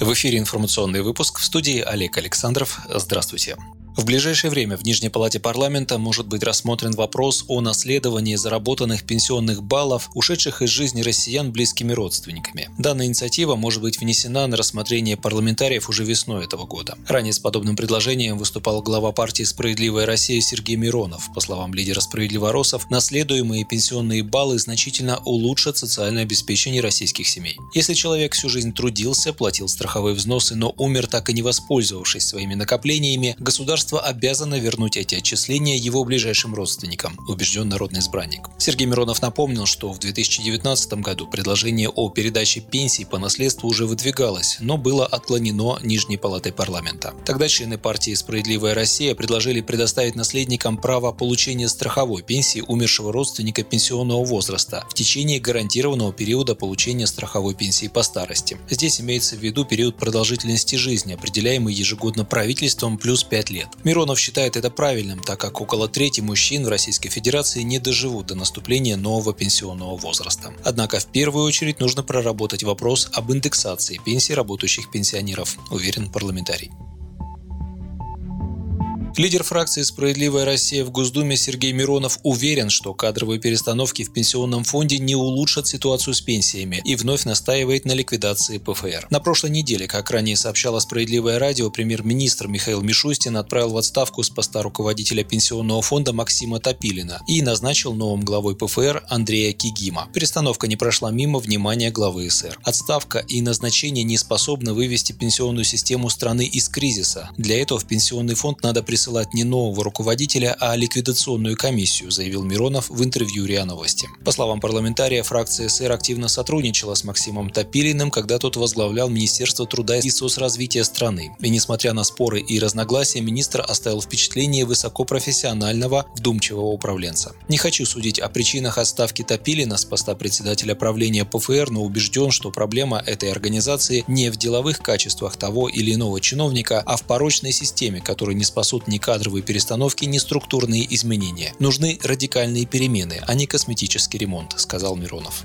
В эфире информационный выпуск. В студии Олег Александров. Здравствуйте. В ближайшее время в Нижней палате парламента может быть рассмотрен вопрос о наследовании заработанных пенсионных баллов, ушедших из жизни россиян близкими родственниками. Данная инициатива может быть внесена на рассмотрение парламентариев уже весной этого года. Ранее с подобным предложением выступал глава партии «Справедливая Россия» Сергей Миронов. По словам лидера «Справедливоросов», наследуемые пенсионные баллы значительно улучшат социальное обеспечение российских семей. Если человек всю жизнь трудился, платил страховые взносы, но умер, так и не воспользовавшись своими накоплениями, государство обязано вернуть эти отчисления его ближайшим родственникам, убежден народный избранник. Сергей Миронов напомнил, что в 2019 году предложение о передаче пенсий по наследству уже выдвигалось, но было отклонено Нижней палатой парламента. Тогда члены партии «Справедливая Россия» предложили предоставить наследникам право получения страховой пенсии умершего родственника пенсионного возраста в течение гарантированного периода получения страховой пенсии по старости. Здесь имеется в виду период продолжительности жизни, определяемый ежегодно правительством плюс 5 лет. Миронов считает это правильным, так как около трети мужчин в Российской Федерации не доживут до наступления нового пенсионного возраста. Однако в первую очередь нужно проработать вопрос об индексации пенсий работающих пенсионеров, уверен парламентарий. Лидер фракции «Справедливая Россия» в Госдуме Сергей Миронов уверен, что кадровые перестановки в Пенсионном фонде не улучшат ситуацию с пенсиями, и вновь настаивает на ликвидации ПФР. На прошлой неделе, как ранее сообщало «Справедливое радио», премьер-министр Михаил Мишустин отправил в отставку с поста руководителя Пенсионного фонда Максима Топилина и назначил новым главой ПФР Андрея Кигима. Перестановка не прошла мимо внимания главы СР. Отставка и назначение не способны вывести пенсионную систему страны из кризиса. Для этого в Пенсионный фонд надо присылать не нового руководителя, а ликвидационную комиссию, заявил Миронов в интервью РИА Новости. По словам парламентария, фракция СР активно сотрудничала с Максимом Топилиным, когда тот возглавлял Министерство труда и соцразвития страны. И несмотря на споры и разногласия, министр оставил впечатление высокопрофессионального, вдумчивого управленца. Не хочу судить о причинах отставки Топилина с поста председателя правления ПФР, но убежден, что проблема этой организации не в деловых качествах того или иного чиновника, а в порочной системе, которая не спасут ни кадровые перестановки, ни структурные изменения. Нужны радикальные перемены, а не косметический ремонт, сказал Миронов.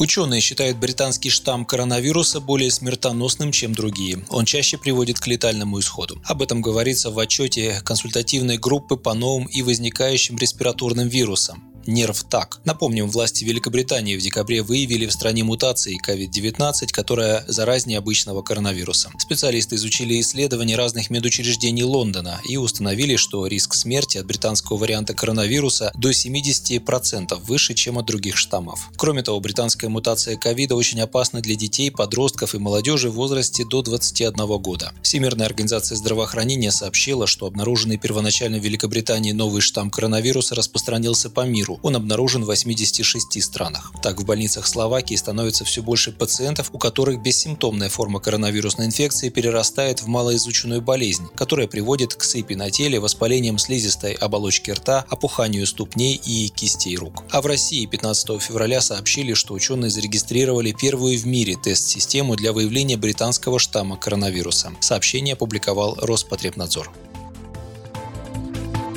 Ученые считают британский штамм коронавируса более смертоносным, чем другие. Он чаще приводит к летальному исходу. Об этом говорится в отчете консультативной группы по новым и возникающим респираторным вирусам. НЕРВ-ТАК. Напомним, власти Великобритании в декабре выявили в стране мутации COVID-19, которая заразнее обычного коронавируса. Специалисты изучили исследования разных медучреждений Лондона и установили, что риск смерти от британского варианта коронавируса до 70% выше, чем от других штаммов. Кроме того, британская мутация ковида очень опасна для детей, подростков и молодежи в возрасте до 21 года. Всемирная организация здравоохранения сообщила, что обнаруженный первоначально в Великобритании новый штамм коронавируса распространился по миру. Он обнаружен в 86 странах. Так, в больницах Словакии становится все больше пациентов, у которых бессимптомная форма коронавирусной инфекции перерастает в малоизученную болезнь, которая приводит к сыпи на теле, воспалениям слизистой оболочки рта, опуханию ступней и кистей рук. А в России 15 февраля сообщили, что ученые зарегистрировали первую в мире тест-систему для выявления британского штамма коронавируса. Сообщение опубликовал Роспотребнадзор.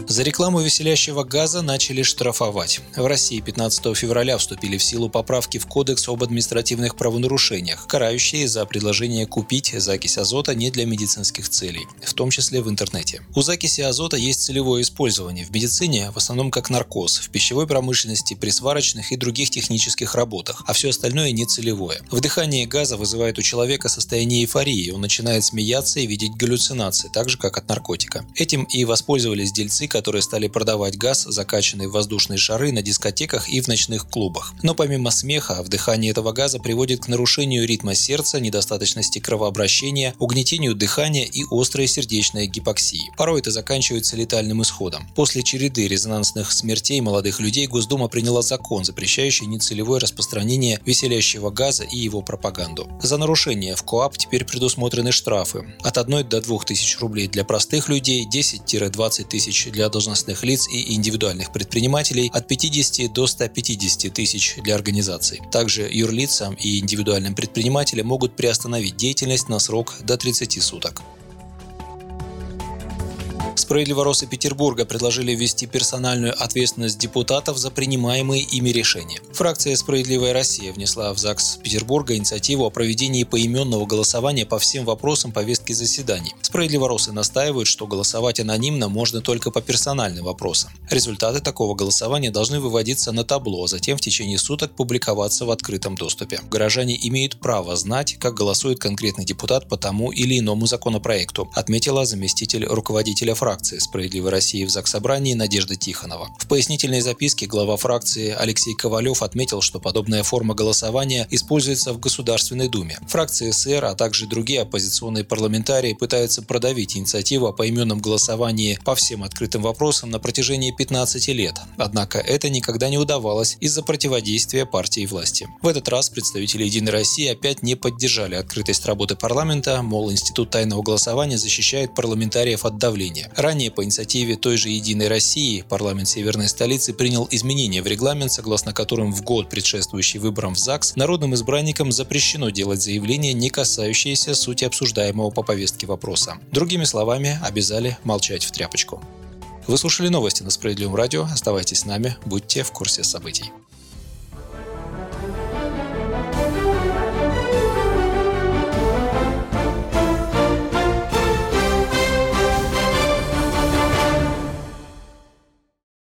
За рекламу веселящего газа начали штрафовать. В России 15 февраля вступили в силу поправки в Кодекс об административных правонарушениях, карающие за предложение купить закись азота не для медицинских целей, в том числе в интернете. У закиси азота есть целевое использование в медицине, в основном как наркоз, в пищевой промышленности, при сварочных и других технических работах, а все остальное нецелевое. Вдыхание газа вызывает у человека состояние эйфории, он начинает смеяться и видеть галлюцинации, так же как от наркотика. Этим и воспользовались дельцы, которые стали продавать газ, закачанный в воздушные шары, на дискотеках и в ночных клубах. Но помимо смеха, вдыхание этого газа приводит к нарушению ритма сердца, недостаточности кровообращения, угнетению дыхания и острой сердечной гипоксии. Порой это заканчивается летальным исходом. После череды резонансных смертей молодых людей Госдума приняла закон, запрещающий нецелевое распространение веселящего газа и его пропаганду. За нарушение в КОАП теперь предусмотрены штрафы от 1 до 2 тысяч рублей для простых людей, 10-20 тысяч для должностных лиц и индивидуальных предпринимателей, от 50 до 150 тысяч для организаций. Также юрлицам и индивидуальным предпринимателям могут приостановить деятельность на срок до 30 суток. Справедливорос и Петербурга предложили ввести персональную ответственность депутатов за принимаемые ими решения. Фракция «Справедливая Россия» внесла в ЗАГС Петербурга инициативу о проведении поименного голосования по всем вопросам повестки заседаний. Справедливоросы настаивают, что голосовать анонимно можно только по персональным вопросам. Результаты такого голосования должны выводиться на табло, а затем в течение суток публиковаться в открытом доступе. Горожане имеют право знать, как голосует конкретный депутат по тому или иному законопроекту, отметила заместитель руководителя фракции «Справедливой России» в Заксобрании Надежда Тихонова. В пояснительной записке глава фракции Алексей Ковалев отметил, что подобная форма голосования используется в Государственной Думе. Фракции СР, а также другие оппозиционные парламентарии пытаются продавить инициативу о поименном голосовании по всем открытым вопросам на протяжении 15 лет. Однако это никогда не удавалось из-за противодействия партии и власти. В этот раз представители «Единой России» опять не поддержали открытость работы парламента, мол, институт тайного голосования защищает парламентариев от давления. Ранее по инициативе той же «Единой России» парламент Северной столицы принял изменения в регламент, согласно которым в год, предшествующий выборам в ЗАГС, народным избранникам запрещено делать заявления, не касающиеся сути обсуждаемого по повестке вопроса. Другими словами, обязали молчать в тряпочку. Вы слушали новости на Справедливом радио. Оставайтесь с нами, будьте в курсе событий.